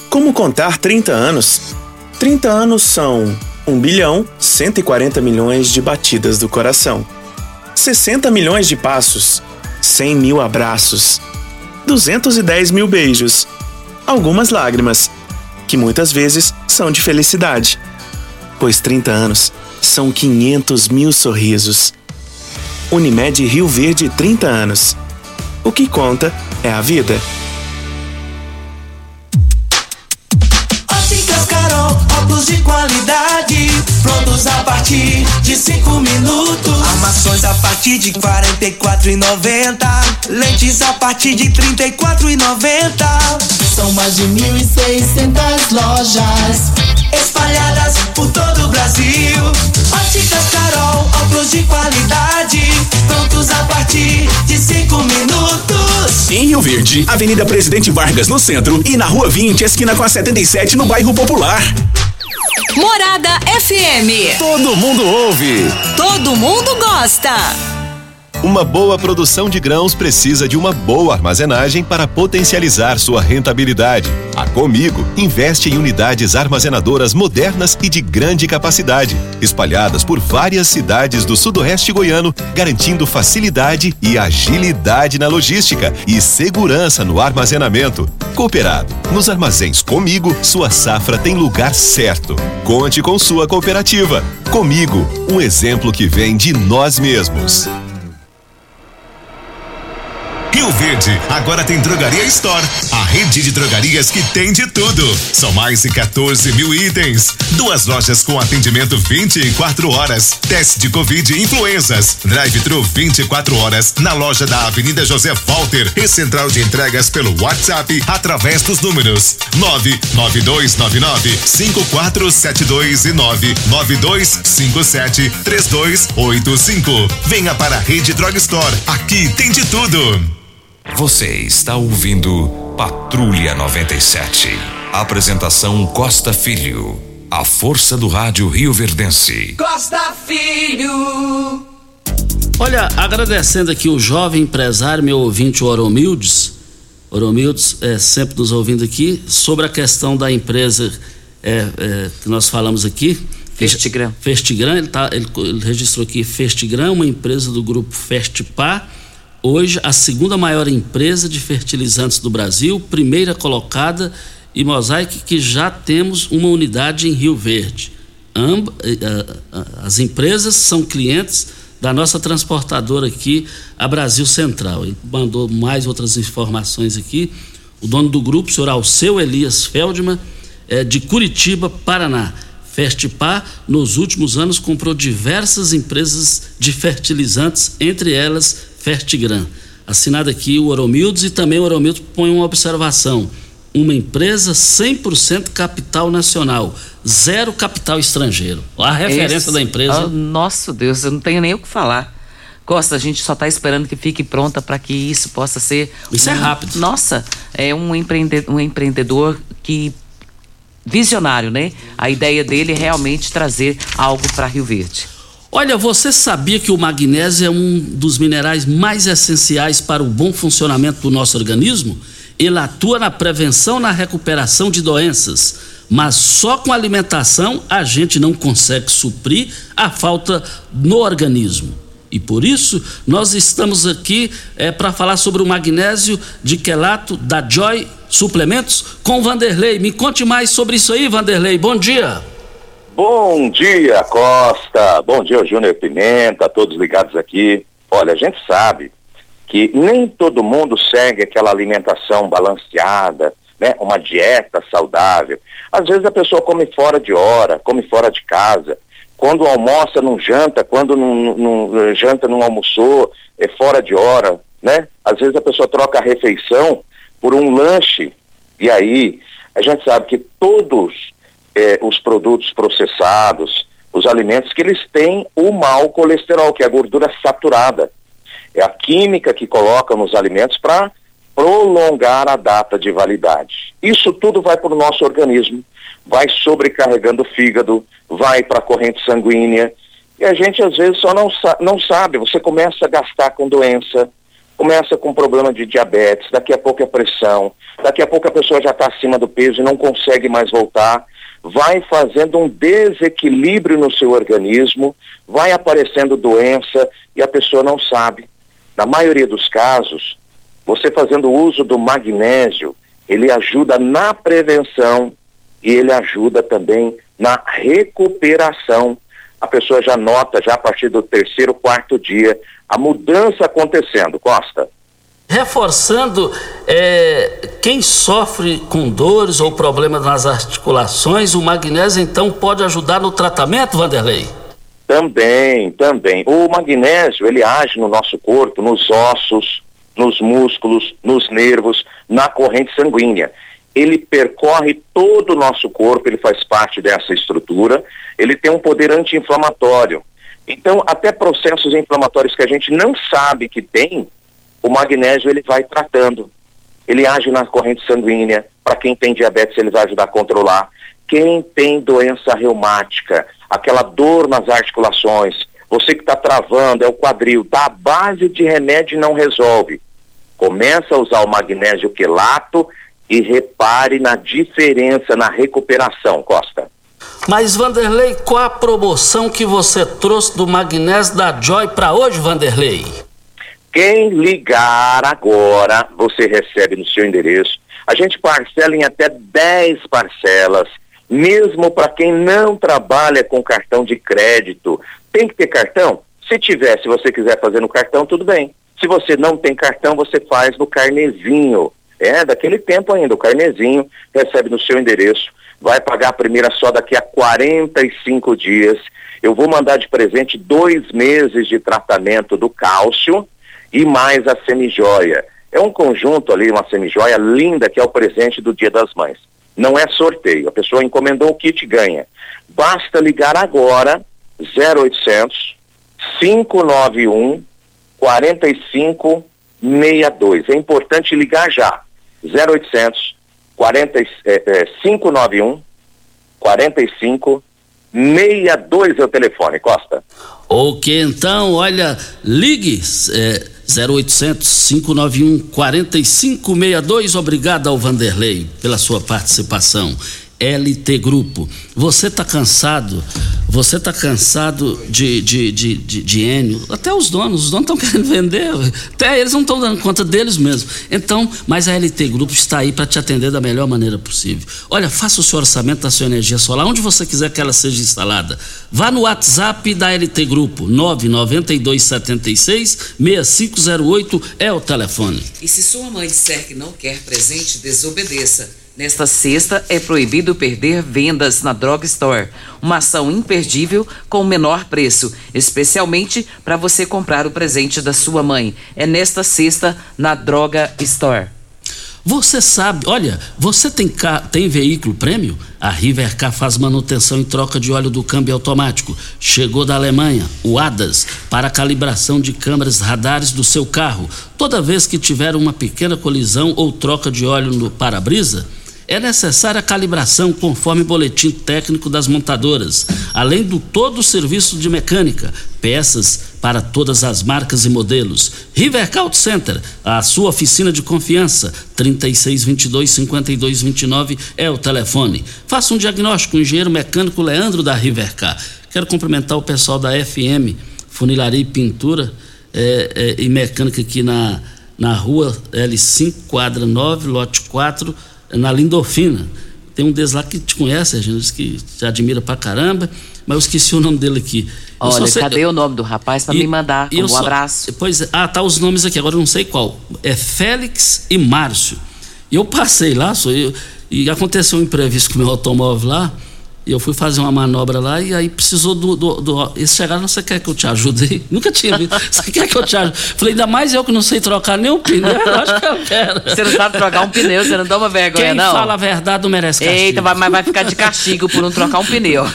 Como contar trinta anos? trinta anos são um bilhão, cento e quarenta milhões de batidas do coração, sessenta milhões de passos, cem mil abraços, duzentos e dez mil beijos, algumas lágrimas, que muitas vezes são de felicidade, pois trinta anos são quinhentos mil sorrisos. Unimed Rio Verde, trinta anos. O que conta é a vida. Produtos de qualidade, prontos a partir de cinco minutos. Armações a partir de quarenta e quatro reais e noventa centavos. Lentes a partir de trinta e quatro reais e noventa centavos. São mais de mil e seiscentas lojas espalhadas por todo o Brasil. Ótica Cascarol, óculos de qualidade, prontos a partir de cinco minutos. Em Rio Verde, Avenida Presidente Vargas no centro e na Rua vinte, esquina com a setenta e sete, no bairro Popular. Morada F M. Todo mundo ouve. Todo mundo gosta. Uma boa produção de grãos precisa de uma boa armazenagem para potencializar sua rentabilidade. A Comigo investe em unidades armazenadoras modernas e de grande capacidade, espalhadas por várias cidades do sudoeste goiano, garantindo facilidade e agilidade na logística e segurança no armazenamento. Cooperado, nos armazéns Comigo, sua safra tem lugar certo. Conte com sua cooperativa. Comigo, um exemplo que vem de nós mesmos. Rio Verde agora tem Drogaria Store, a rede de drogarias que tem de tudo. São mais de catorze mil itens, duas lojas com atendimento vinte e quatro horas, teste de Covid e influenzas, drive-thru vinte e quatro horas na loja da Avenida José Walter e central de entregas pelo WhatsApp através dos números nove nove dois nove nove cinco quatro sete dois e nove nove dois cinco sete três dois oito cinco. Venha para a rede Droga Store, aqui tem de tudo. Você está ouvindo Patrulha noventa e sete. Apresentação Costa Filho. A força do rádio rioverdense. Costa Filho. Olha, agradecendo aqui o jovem empresário, meu ouvinte, o Oromildes. Oromildes é sempre nos ouvindo aqui sobre a questão da empresa é, é, que nós falamos aqui. Fertigran. Fertigran, ele, tá, ele, ele registrou aqui Fertigran, uma empresa do grupo Fertipar. Hoje, a segunda maior empresa de fertilizantes do Brasil, primeira colocada e Mosaic, que já temos uma unidade em Rio Verde. Amba, as empresas são clientes da nossa transportadora aqui, a Brasil Central. Ele mandou mais outras informações aqui. O dono do grupo, o senhor Alceu Elias Feldman, é de Curitiba, Paraná. Fertipar, nos últimos anos, comprou diversas empresas de fertilizantes, entre elas Fertigran. Assinado aqui o Oromildes, e também o Oromildes põe uma observação: uma empresa cem por cento capital nacional, zero capital estrangeiro. A referência Esse, da empresa. Oh, nosso Deus, eu não tenho nem o que falar. Costa, a gente só está esperando que fique pronta para que isso possa ser. Isso um, é rápido. Nossa, é um empreendedor, um empreendedor que visionário, né? A ideia dele é realmente trazer algo para Rio Verde. Olha, você sabia que o magnésio é um dos minerais mais essenciais para o bom funcionamento do nosso organismo? Ele atua na prevenção e na recuperação de doenças, mas só com alimentação a gente não consegue suprir a falta no organismo. E por isso, nós estamos aqui é, para falar sobre o magnésio de quelato da Joy Suplementos com o Vanderlei. Me conte mais sobre isso aí, Vanderlei. Bom dia! Bom dia, Costa. Bom dia, Júnior Pimenta, todos ligados aqui. Olha, a gente sabe que nem todo mundo segue aquela alimentação balanceada, né? Uma dieta saudável. Às vezes a pessoa come fora de hora, come fora de casa. Quando almoça, não janta. Quando não, não janta, não almoçou. É fora de hora, né? Às vezes a pessoa troca a refeição por um lanche. E aí, a gente sabe que todos... É, os produtos processados, os alimentos, que eles têm o mau colesterol, que é a gordura saturada. É a química que colocam nos alimentos para prolongar a data de validade. Isso tudo vai para o nosso organismo, vai sobrecarregando o fígado, vai para a corrente sanguínea, e a gente às vezes só não, sa- não sabe, você começa a gastar com doença, começa com problema de diabetes, daqui a pouco é pressão, daqui a pouco a pessoa já está acima do peso e não consegue mais voltar, vai fazendo um desequilíbrio no seu organismo, vai aparecendo doença e a pessoa não sabe. Na maioria dos casos, você fazendo uso do magnésio, ele ajuda na prevenção e ele ajuda também na recuperação. A pessoa já nota, já a partir do terceiro, quarto dia, a mudança acontecendo, Costa. Reforçando, é, quem sofre com dores ou problemas nas articulações, o magnésio então pode ajudar no tratamento, Vanderlei? Também, também. O magnésio, ele age no nosso corpo, nos ossos, nos músculos, nos nervos, na corrente sanguínea. Ele percorre todo o nosso corpo, ele faz parte dessa estrutura, ele tem um poder anti-inflamatório. Então, até processos inflamatórios que a gente não sabe que tem, o magnésio ele vai tratando. Ele age na corrente sanguínea, para quem tem diabetes ele vai ajudar a controlar. Quem tem doença reumática, aquela dor nas articulações, você que está travando, é o quadril, tá à base de remédio e não resolve. Começa a usar o magnésio quelato e repare na diferença, na recuperação, Costa. Mas, Vanderlei, qual a promoção que você trouxe do magnésio da Joy para hoje, Vanderlei? Quem ligar agora, você recebe no seu endereço. A gente parcela em até dez parcelas, mesmo para quem não trabalha com cartão de crédito. Tem que ter cartão? Se tiver, se você quiser fazer no cartão, tudo bem. Se você não tem cartão, você faz no carnezinho. É, daquele tempo ainda, o carnezinho recebe no seu endereço. Vai pagar a primeira só daqui a quarenta e cinco dias. Eu vou mandar de presente dois meses de tratamento do cálcio e mais a semijoia. É um conjunto ali, uma semijoia linda, que é o presente do Dia das Mães. Não é sorteio, a pessoa encomendou o kit e ganha. Basta ligar agora, zero oitocentos, cinco nove um, quatro cinco seis dois. É importante ligar já, zero oitocentos, cinco nove um, quatro cinco seis dois é o telefone, Costa. Ok, então, olha, ligue é, zero oitocentos, cinco nove um, quatro cinco seis dois. Obrigado ao Vanderlei pela sua participação. L T Grupo, você tá cansado, você tá cansado de, de, de, de, de Enio, até os donos, os donos estão querendo vender, até eles não estão dando conta deles mesmos. Então, mas a L T Grupo está aí para te atender da melhor maneira possível. Olha, faça o seu orçamento da sua energia solar, onde você quiser que ela seja instalada. Vá no WhatsApp da L T Grupo, nove nove dois sete seis, seis cinco zero oito é o telefone. E se sua mãe disser que não quer presente, desobedeça. Nesta sexta, é proibido perder vendas na Droga Store. Uma ação imperdível com o menor preço, especialmente para você comprar o presente da sua mãe. É nesta sexta, na Droga Store. Você sabe, olha, você tem, carro, tem veículo prêmio? A Rivercar faz manutenção e troca de óleo do câmbio automático. Chegou da Alemanha, o ADAS, para a calibração de câmeras radares do seu carro. Toda vez que tiver uma pequena colisão ou troca de óleo no para-brisa, é necessária a calibração conforme o boletim técnico das montadoras, além do todo o serviço de mecânica, peças para todas as marcas e modelos. Rivercar Auto Center, a sua oficina de confiança, trinta e seis, vinte e dois, cinquenta e dois, vinte e nove é o telefone. Faça um diagnóstico com o engenheiro mecânico Leandro da Rivercar. Quero cumprimentar o pessoal da F M, Funilaria e Pintura é, é, e Mecânica aqui na, na rua L cinco, quadra nove, lote quatro, na Lindolfina. Tem um deles lá que te conhece, Regina, que te admira pra caramba, mas eu esqueci o nome dele aqui. Eu Olha, sei... cadê o nome do rapaz pra e, me mandar? Um bom só... abraço. Pois é, ah, tá os nomes aqui, agora eu não sei qual. É Félix e Márcio. E eu passei lá, só eu, e aconteceu um imprevisto com o meu automóvel lá, e eu fui fazer uma manobra lá, e aí precisou do... do, do... Eles chegaram, você quer que eu te ajude? Nunca tinha visto. Você quer que eu te ajude? Falei, ainda mais eu que não sei trocar nem um pneu. Eu acho que eu quero. Você não sabe trocar um pneu, você não dá uma vergonha, quem não? Quem fala a verdade não merece castigo. Eita, mas vai, vai ficar de castigo por não trocar um pneu.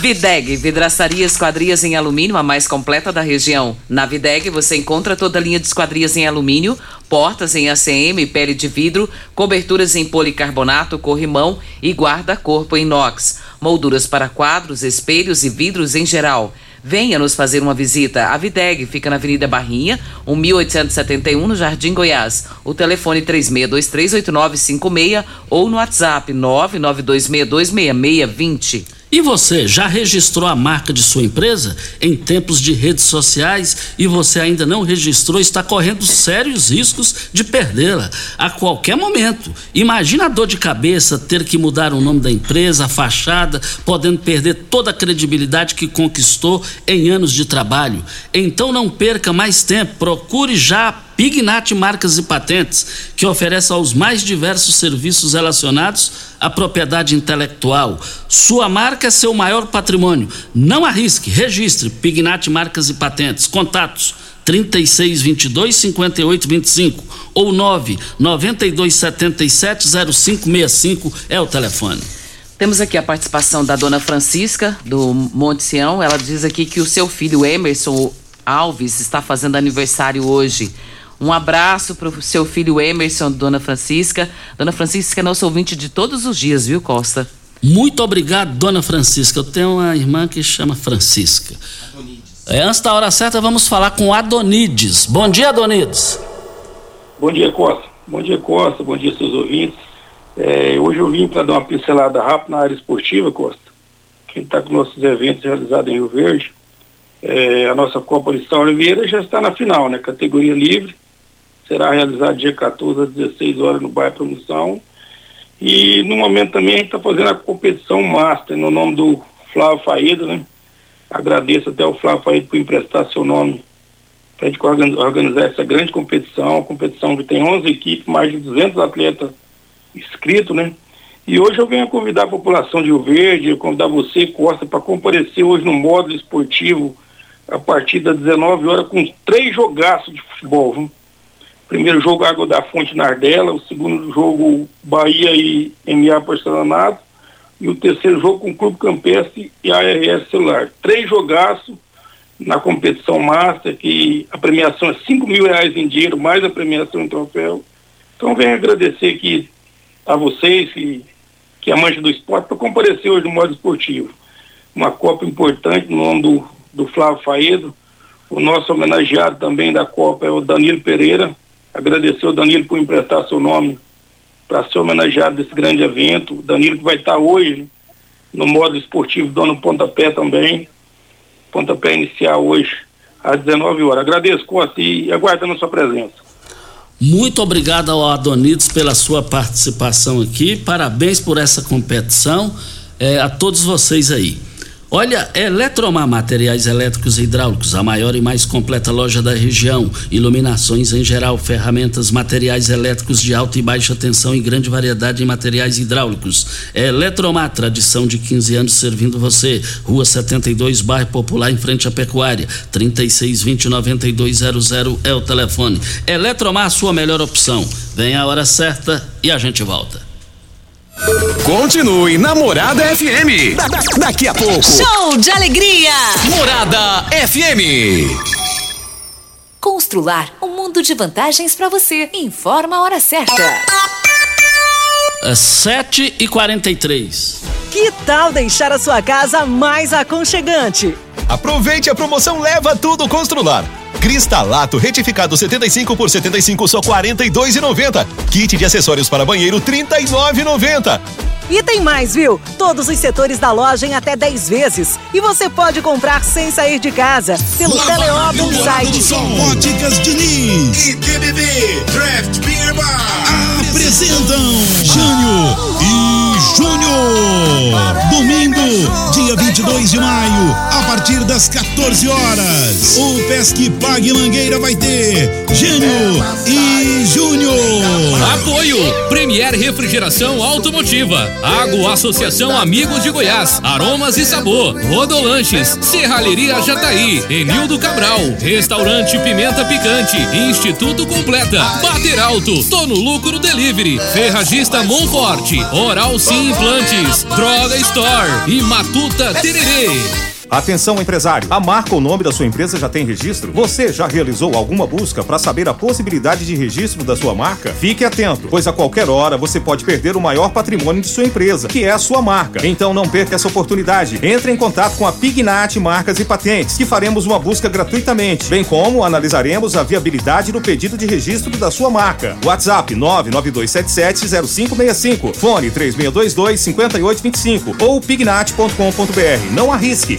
Videg, vidraçaria, esquadrias em alumínio, a mais completa da região. Na Videg, você encontra toda a linha de esquadrias em alumínio, portas em A C M, pele de vidro, coberturas em policarbonato, corrimão e guarda-corpo em inox, molduras para quadros, espelhos e vidros em geral. Venha nos fazer uma visita. A Videg fica na Avenida Barrinha, mil oitocentos e setenta e um, no Jardim Goiás. O telefone três seis dois três, oito nove cinco seis ou no WhatsApp nove nove dois seis dois seis seis dois zero. E você, já registrou a marca de sua empresa? Em tempos de redes sociais e você ainda não registrou, está correndo sérios riscos de perdê-la a qualquer momento. Imagina a dor de cabeça, ter que mudar o nome da empresa, a fachada, podendo perder toda a credibilidade que conquistou em anos de trabalho. Então não perca mais tempo, procure já Pignat Marcas e Patentes, que oferece aos mais diversos serviços relacionados à propriedade intelectual. Sua marca é seu maior patrimônio. Não arrisque, registre Pignat Marcas e Patentes. Contatos trinta e seis, vinte e dois, cinquenta e oito, vinte e cinco ou nove nove dois sete sete zero cinco seis cinco é o telefone. Temos aqui a participação da dona Francisca do Monte Sião. Ela diz aqui que o seu filho Emerson Alves está fazendo aniversário hoje. Um abraço para o seu filho Emerson, dona Francisca. Dona Francisca é nossa ouvinte de todos os dias, viu, Costa? Muito obrigado, dona Francisca. Eu tenho uma irmã que chama Francisca. É, antes da hora certa, vamos falar com Adonides. Bom dia, Adonides. Bom dia, Costa. Bom dia, Costa. Bom dia, seus ouvintes. É, hoje eu vim para dar uma pincelada rápida na área esportiva, Costa. Quem está com nossos eventos realizados em Rio Verde. É, a nossa Copa de São Oliveira já está na final, né? Categoria livre. Será realizado dia quatorze às dezesseis horas no bairro Promoção. E no momento também a gente está fazendo a competição Master, no nome do Flávio Faído, né? Agradeço até ao Flávio Faído por emprestar seu nome para a gente organizar essa grande competição, uma competição que tem onze equipes, mais de duzentos atletas inscritos, né? E hoje eu venho convidar a população de Rio Verde, convidar você, Costa, para comparecer hoje no módulo esportivo a partir das dezenove horas com três jogaços de futebol, viu? Primeiro jogo Água da Fonte Nardella, o segundo jogo Bahia e M A Porcelanato, e o terceiro jogo com o Clube Campestre e A R S Celular. Três jogaços na competição Master, que a premiação é cinco mil reais em dinheiro, mais a premiação em troféu. Então venho agradecer aqui a vocês que, que é amante do esporte para comparecer hoje no modo esportivo. Uma Copa importante no nome do, do Flávio Faedo. O nosso homenageado também da Copa é o Danilo Pereira. Agradecer ao Danilo por emprestar seu nome para ser homenageado desse grande evento. O Danilo que vai estar hoje no modo esportivo, dando pontapé também. Pontapé inicial hoje às dezenove horas. Agradeço, Costa, e aguardando a sua presença. Muito obrigado ao Adonides pela sua participação aqui. Parabéns por essa competição. É, a todos vocês aí. Olha, Eletromar, materiais elétricos e hidráulicos, a maior e mais completa loja da região, iluminações em geral, ferramentas, materiais elétricos de alta e baixa tensão e grande variedade em materiais hidráulicos. Eletromar, tradição de quinze anos servindo você, Rua setenta e dois, Bairro Popular, em frente à Pecuária, trinta e seis, vinte, noventa e dois, zero zero é o telefone. Eletromar, sua melhor opção. Vem a hora certa e a gente volta. Continue na Morada F M. Da, da, daqui a pouco. Show de alegria. Morada F M. Constrular um mundo de vantagens para você. Informa a hora certa. sete e quarenta e três. Que tal deixar a sua casa mais aconchegante? Aproveite a promoção Leva Tudo Constrular. Cristalato retificado setenta e cinco por setenta e cinco só quarenta e dois reais e noventa centavos. Kit de acessórios para banheiro trinta e nove reais e noventa centavos. E tem mais, viu? Todos os setores da loja em até dez vezes. E você pode comprar sem sair de casa pelo Teleópolis site. Óticas Diniz e B B B Draft Beer Bar apresentam Jânio e Júnior. Domingo, dia vinte e dois de maio, a partir das quatorze horas. O Pesque Pague Mangueira vai ter Jânio e Júnior. Apoio Premier Refrigeração Automotiva, Água Associação Amigos de Goiás, Aromas e Sabor, Rodolanches, Serralheria Jataí, Enildo Cabral, Restaurante Pimenta Picante, Instituto Completa, Bater Alto, Tô no Lucro Delivery, Ferragista Monforte, Oral Sim Implantes, Droga Store e Matuta Tererê. Atenção, empresário, a marca ou nome da sua empresa já tem registro? Você já realizou alguma busca para saber a possibilidade de registro da sua marca? Fique atento, pois a qualquer hora você pode perder o maior patrimônio de sua empresa, que é a sua marca. Então não perca essa oportunidade. Entre em contato com a Pignat Marcas e Patentes, que faremos uma busca gratuitamente, bem como analisaremos a viabilidade do pedido de registro da sua marca. WhatsApp nove nove dois sete sete zero cinco seis cinco, fone três seis dois dois cinco oito dois cinco ou pignat ponto com ponto br. Não arrisque,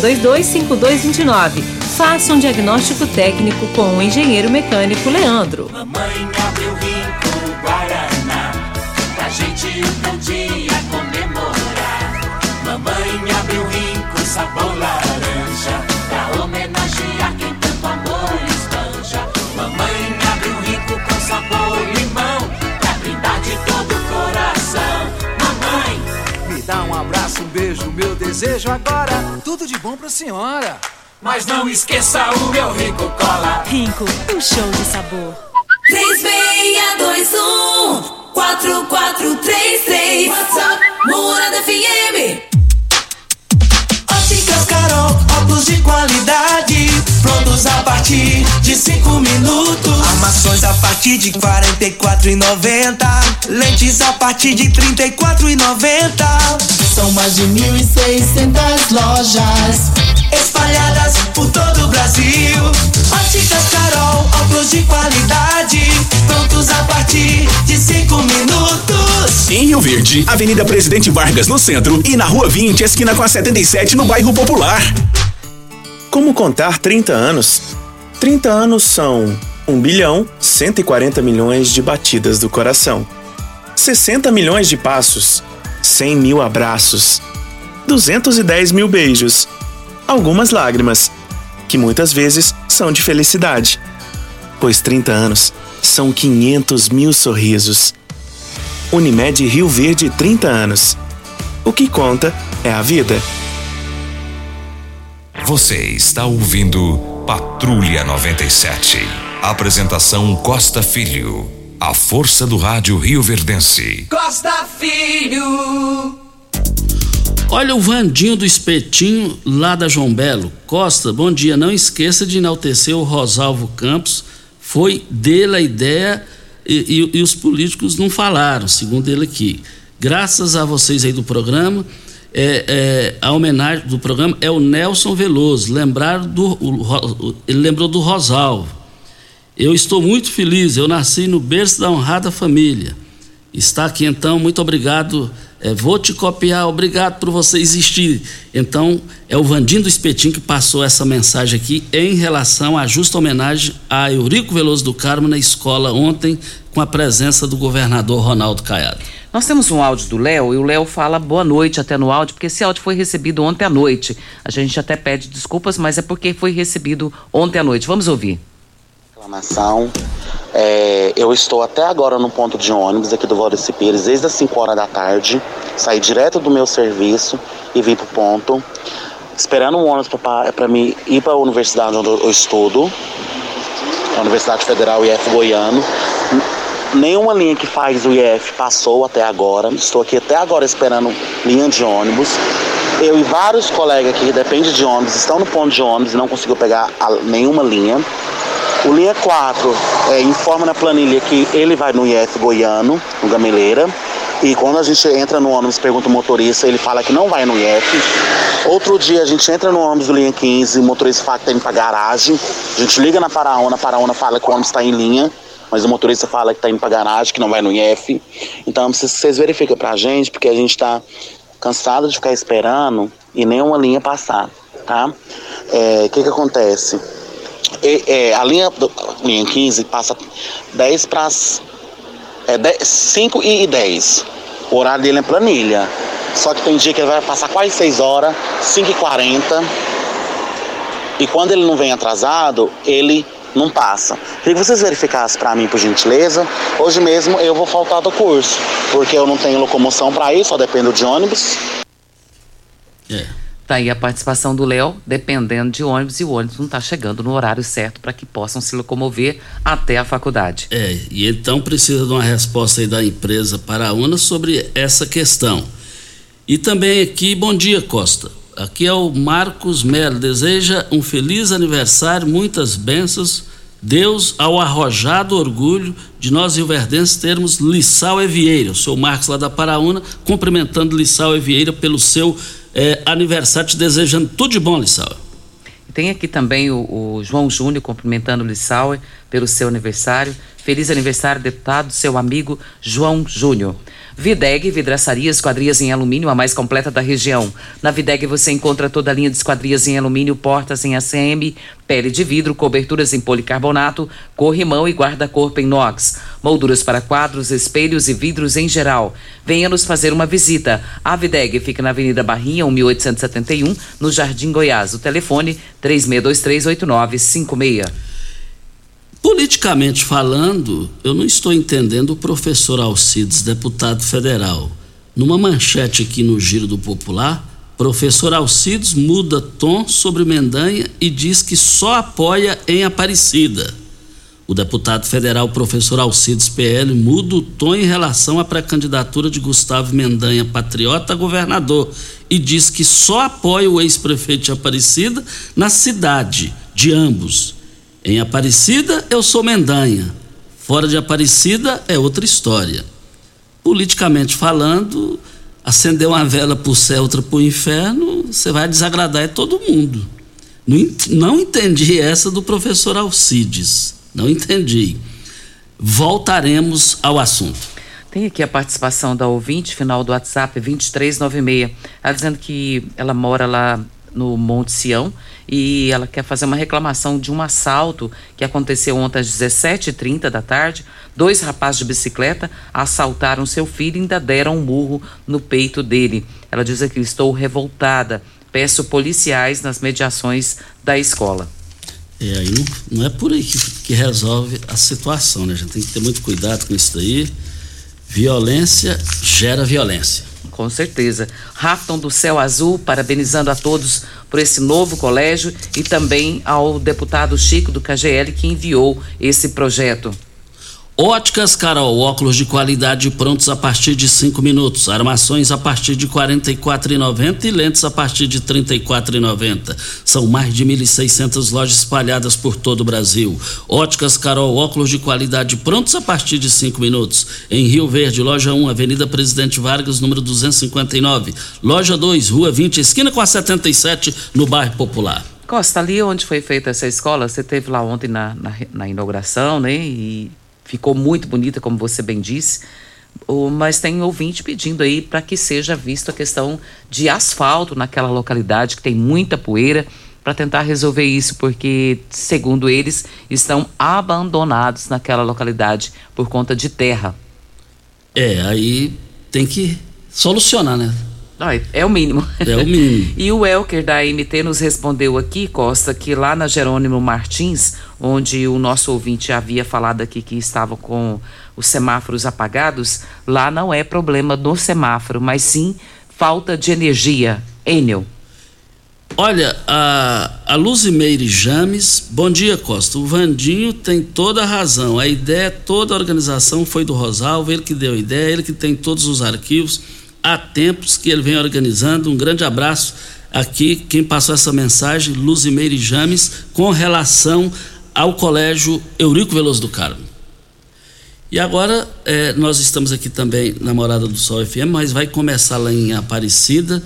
dois dois, cinco dois dois nove. Faça um diagnóstico técnico com o engenheiro mecânico Leandro. Mamãe abriu rico Guaraná, pra gente um bom dia comemorar. Mamãe abriu rico sabor laranja, pra homenagear quem tanto amor espanja. Mamãe abriu rico com sabor limão, pra brindar de todo o coração. Mamãe, me dá um abraço, um beijo, meu desejo agora, tudo de bom pra senhora. Mas não esqueça o meu Rinco Cola. Rinco, um show de sabor. três seis dois um, quatro quatro três três. WhatsApp, Morada F M. Óticas Cascarol, óculos de qualidade, prontos a partir de cinco minutos. Armações a partir de quarenta e quatro reais e noventa centavos. Lentes a partir de trinta e quatro reais e noventa centavos. São mais de mil e seiscentas lojas espalhadas por todo o Brasil. Ótica Cascarol, óculos de qualidade, prontos a partir de cinco minutos. Em Rio Verde, Avenida Presidente Vargas no centro e na Rua vinte, esquina com a setenta e sete, no bairro Popular. Como contar trinta anos? trinta anos são um bilhão, cento e quarenta milhões de batidas do coração, sessenta milhões de passos, cem mil abraços, duzentos e dez mil beijos, algumas lágrimas, que muitas vezes são de felicidade, pois trinta anos são quinhentos mil sorrisos. Unimed Rio Verde, trinta anos. O que conta é a vida. Você está ouvindo Patrulha noventa e sete. Apresentação Costa Filho. A força do rádio rioverdense. Costa Filho. Olha o Vandinho do Espetinho, lá da João Belo. Costa, bom dia. Não esqueça de enaltecer o Rosalvo Campos. Foi dele a ideia e, e, e os políticos não falaram, segundo ele aqui. Graças a vocês aí do programa, é, é, a homenagem do programa é o Nelsinho Veloso. Lembraram do, o, o, ele lembrou do Rosalvo. Eu estou muito feliz, eu nasci no berço da honrada família. Está aqui então, muito obrigado. É, vou te copiar, obrigado por você existir. Então, é o Vandinho do Espetinho que passou essa mensagem aqui em relação à justa homenagem a Eurico Veloso do Carmo na escola ontem, com a presença do governador Ronaldo Caiado. Nós temos um áudio do Léo, e o Léo fala boa noite até no áudio, porque esse áudio foi recebido ontem à noite. A gente até pede desculpas, mas é porque foi recebido ontem à noite. Vamos ouvir. Reclamação. É, eu estou até agora no ponto de ônibus aqui do Valdeci Pires, desde as cinco horas da tarde. Saí direto do meu serviço e vim para o ponto, esperando um ônibus para mim ir para a universidade onde eu estudo, a Universidade Federal I F Goiano. Nenhuma linha que faz o I F passou até agora. Estou aqui até agora esperando linha de ônibus. Eu e vários colegas que dependem de ônibus estão no ponto de ônibus e não conseguiu pegar a, nenhuma linha. O linha quatro é, informa na planilha que ele vai no I F Goiano, no Gameleira, e quando a gente entra no ônibus, pergunta o motorista, ele fala que não vai no I F. Outro dia a gente entra no ônibus do linha quinze, o motorista fala que está indo para a garagem, a gente liga na Paraona, a Paraona fala que o ônibus está em linha, mas o motorista fala que está indo para a garagem, que não vai no I F. Então vocês verificam para a gente, porque a gente está cansado de ficar esperando e nenhuma linha passar, tá? É, o que que acontece? E, é, a linha, linha quinze passa dez para as cinco e dez. O horário dele é planilha. Só que tem dia que ele vai passar quase seis horas, cinco e quarenta. E quando ele não vem atrasado, ele não passa. Queria que vocês verificassem para mim, por gentileza. Hoje mesmo eu vou faltar do curso, porque eu não tenho locomoção para ir, só dependo de ônibus. É. Tá aí a participação do Léo, dependendo de ônibus, e o ônibus não está chegando no horário certo para que possam se locomover até a faculdade. É, e então precisa de uma resposta aí da empresa Paraúna sobre essa questão. E também aqui, bom dia, Costa. Aqui é o Marcos Melo. Deseja um feliz aniversário, muitas bênçãos. Deus ao arrojado orgulho de nós rioverdenses termos Lissau Evieira. Eu sou o Marcos lá da Paraúna, cumprimentando Lissau Evieira pelo seu é, aniversário, te desejando tudo de bom, Lissau. Tem aqui também o, o João Júnior cumprimentando o Lissau pelo seu aniversário. Feliz aniversário, deputado, seu amigo João Júnior. Videg, vidraçaria, esquadrias em alumínio, a mais completa da região. Na Videg você encontra toda a linha de esquadrias em alumínio, portas em A C M, pele de vidro, coberturas em policarbonato, corrimão e guarda-corpo em inox, molduras para quadros, espelhos e vidros em geral. Venha nos fazer uma visita. A Videg fica na Avenida Barrinha, mil oitocentos e setenta e um, no Jardim Goiás. O telefone três seis dois três, oito nove cinco seis. Politicamente falando, eu não estou entendendo o professor Alcides, deputado federal. Numa manchete aqui no Giro do Popular, professor Alcides muda tom sobre Mendanha e diz que só apoia em Aparecida. O deputado federal professor Alcides P L muda o tom em relação à pré-candidatura de Gustavo Mendanha, patriota, a governador, e diz que só apoia o ex-prefeito de Aparecida na cidade de ambos. Em Aparecida, eu sou Mendanha. Fora de Aparecida, é outra história. Politicamente falando, acender uma vela pro céu, outra pro inferno, você vai desagradar é todo mundo. Não entendi essa do professor Alcides. Não entendi. Voltaremos ao assunto. Tem aqui a participação da ouvinte, final do WhatsApp vinte e três noventa e seis. Ela dizendo que ela mora lá no Monte Sião, e ela quer fazer uma reclamação de um assalto que aconteceu ontem às dezessete e trinta da tarde. Dois rapazes de bicicleta assaltaram seu filho e ainda deram um murro no peito dele. Ela diz aqui: estou revoltada, peço policiais nas mediações da escola. É, aí não, não é por aí que, que resolve a situação, né? A gente tem que ter muito cuidado com isso daí. Violência gera violência. Com certeza. Rafton do Céu Azul, parabenizando a todos por esse novo colégio e também ao deputado Chico do K G L que enviou esse projeto. Óticas Cascarol, óculos de qualidade prontos a partir de cinco minutos, armações a partir de quarenta e quatro reais e noventa centavos e lentes a partir de trinta e quatro reais e noventa centavos. São mais de mil e seiscentas lojas espalhadas por todo o Brasil. Óticas Cascarol, óculos de qualidade prontos a partir de cinco minutos. Em Rio Verde, loja um, Avenida Presidente Vargas, número duzentos e cinquenta e nove. Loja dois, Rua vinte, esquina com a setenta e sete, no bairro Popular. Costa, ali onde foi feita essa escola, você esteve lá ontem na, na, na inauguração, né? E ficou muito bonita, como você bem disse, mas tem ouvinte pedindo aí para que seja visto a questão de asfalto naquela localidade, que tem muita poeira, para tentar resolver isso, porque, segundo eles, estão abandonados naquela localidade por conta de terra. É, aí tem que solucionar, né? É o mínimo. É o mínimo. E o Elker da A M T nos respondeu aqui, Costa, que lá na Jerônimo Martins, onde o nosso ouvinte havia falado aqui que estava com os semáforos apagados, lá não é problema do semáforo, mas sim falta de energia. Enel. Olha, a, a Luzimeire James, bom dia, Costa. O Vandinho tem toda a razão. A ideia, toda a organização foi do Rosalvo, ele que deu a ideia, ele que tem todos os arquivos. Há tempos que ele vem organizando. Um grande abraço aqui, quem passou essa mensagem, Luzimeire James, com relação ao Colégio Eurico Veloso do Carmo. E agora, é, nós estamos aqui também na Morada do Sol F M, mas vai começar lá em Aparecida,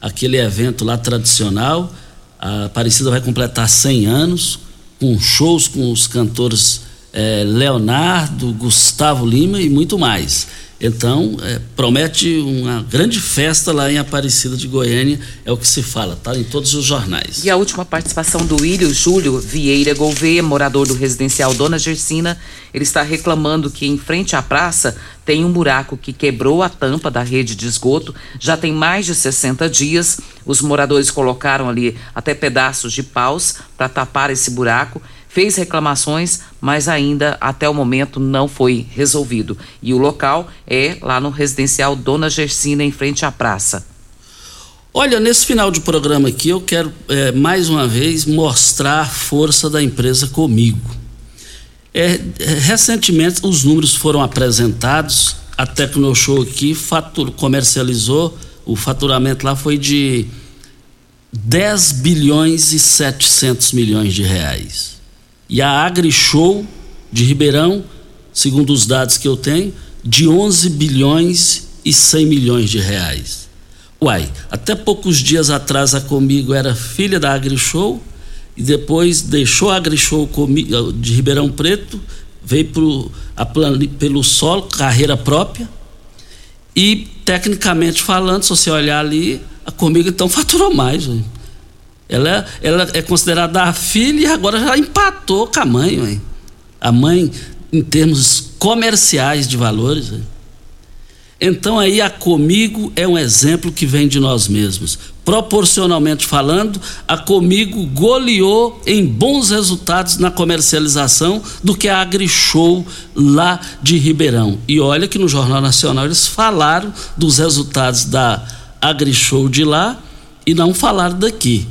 aquele evento lá tradicional. A Aparecida vai completar cem anos, com shows com os cantores é, Leonardo, Gustavo Lima e muito mais. Então, é, promete uma grande festa lá em Aparecida de Goiânia, é o que se fala, tá? Em todos os jornais. E a última participação do William Júlio Vieira Gouveia, morador do residencial Dona Gersina. Ele está reclamando que em frente à praça tem um buraco que quebrou a tampa da rede de esgoto, já tem mais de sessenta dias. Os moradores colocaram ali até pedaços de paus para tapar esse buraco. Fez reclamações, mas ainda até o momento não foi resolvido. E o local é lá no residencial Dona Gersina, em frente à praça. Olha, nesse final de programa aqui eu quero é, mais uma vez mostrar a força da empresa Comigo. É, recentemente os números foram apresentados, a Tecnoshow aqui fatur, comercializou, o faturamento lá foi de dez bilhões e setecentos milhões de reais. E a AgriShow de Ribeirão, segundo os dados que eu tenho, de onze bilhões e cem milhões de reais. Uai, até poucos dias atrás a Comigo era filha da AgriShow e depois deixou a AgriShow de Ribeirão Preto, veio pro, a plan, pelo solo, carreira própria, e tecnicamente falando, se você olhar ali, a Comigo então faturou mais. Véio. Ela, ela é considerada a filha e agora já empatou com a mãe. Véio. A mãe em termos comerciais de valores. Véio. Então aí a Comigo é um exemplo que vem de nós mesmos. Proporcionalmente falando, a Comigo goleou em bons resultados na comercialização do que a AgriShow lá de Ribeirão. E olha que no Jornal Nacional eles falaram dos resultados da AgriShow de lá e não falaram daqui.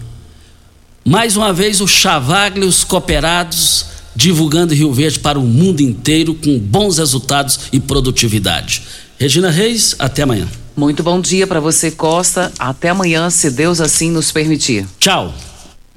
Mais uma vez o Chavaglia e os cooperados divulgando Rio Verde para o mundo inteiro com bons resultados e produtividade. Regina Reis, até amanhã. Muito bom dia para você, Costa. Até amanhã, se Deus assim nos permitir. Tchau.